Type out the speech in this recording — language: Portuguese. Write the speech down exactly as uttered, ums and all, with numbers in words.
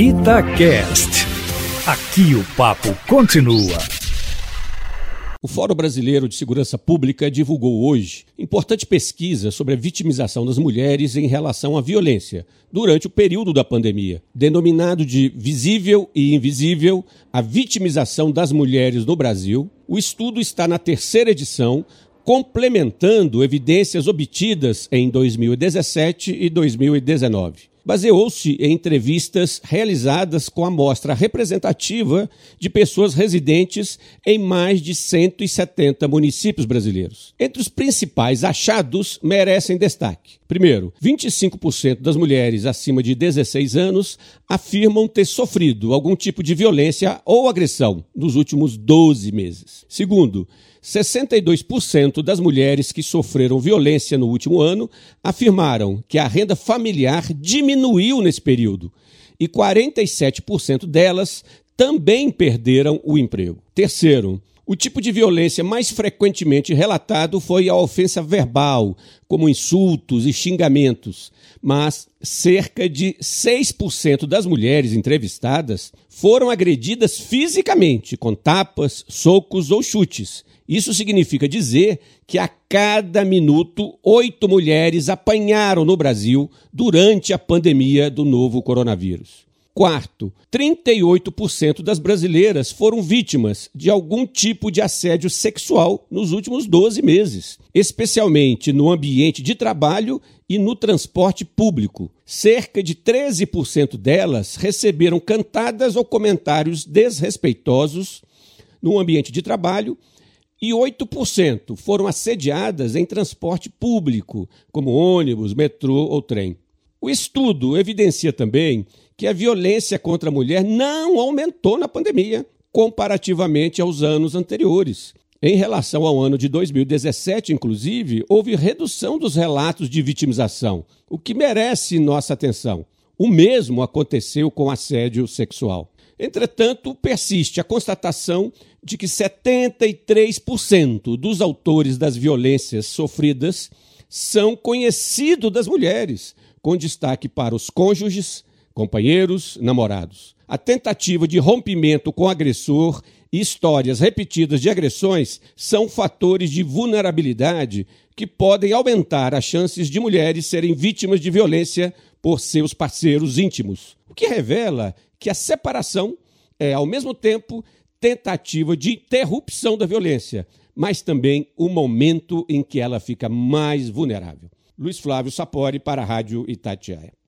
Itacast. Aqui o papo continua. O Fórum Brasileiro de Segurança Pública divulgou hoje importante pesquisa sobre a vitimização das mulheres em relação à violência durante o período da pandemia, denominado de Visível e Invisível: A Vitimização das Mulheres no Brasil. O estudo está na terceira edição, complementando evidências obtidas em dois mil e dezessete e dois mil e dezenove. Baseou-se em entrevistas realizadas com amostra representativa de pessoas residentes em mais de cento e setenta municípios brasileiros. Entre os principais achados merecem destaque. Primeiro, vinte e cinco por cento das mulheres acima de dezesseis anos afirmam ter sofrido algum tipo de violência ou agressão nos últimos doze meses. Segundo, sessenta e dois por cento das mulheres que sofreram violência no último ano afirmaram que a renda familiar diminuiu nesse período e quarenta e sete por cento delas também perderam o emprego. Terceiro, o tipo de violência mais frequentemente relatado foi a ofensa verbal, como insultos e xingamentos, mas cerca de seis por cento das mulheres entrevistadas foram agredidas fisicamente, com tapas, socos ou chutes. Isso significa dizer que a cada minuto, oito mulheres apanharam no Brasil durante a pandemia do novo coronavírus. Quarto, trinta e oito por cento das brasileiras foram vítimas de algum tipo de assédio sexual nos últimos doze meses, especialmente no ambiente de trabalho e no transporte público. Cerca de treze por cento delas receberam cantadas ou comentários desrespeitosos no ambiente de trabalho e oito por cento foram assediadas em transporte público, como ônibus, metrô ou trem. O estudo evidencia também que a violência contra a mulher não aumentou na pandemia, comparativamente aos anos anteriores. Em relação ao ano de dois mil e dezessete, inclusive, houve redução dos relatos de vitimização, o que merece nossa atenção. O mesmo aconteceu com assédio sexual. Entretanto, persiste a constatação de que setenta e três por cento dos autores das violências sofridas são conhecidos das mulheres, com destaque para os cônjuges, companheiros, namorados. A tentativa de rompimento com o agressor e histórias repetidas de agressões são fatores de vulnerabilidade que podem aumentar as chances de mulheres serem vítimas de violência por seus parceiros íntimos, o que revela que a separação é, ao mesmo tempo, tentativa de interrupção da violência, mas também o momento em que ela fica mais vulnerável. Luiz Flávio Sapori para a Rádio Itatiaia.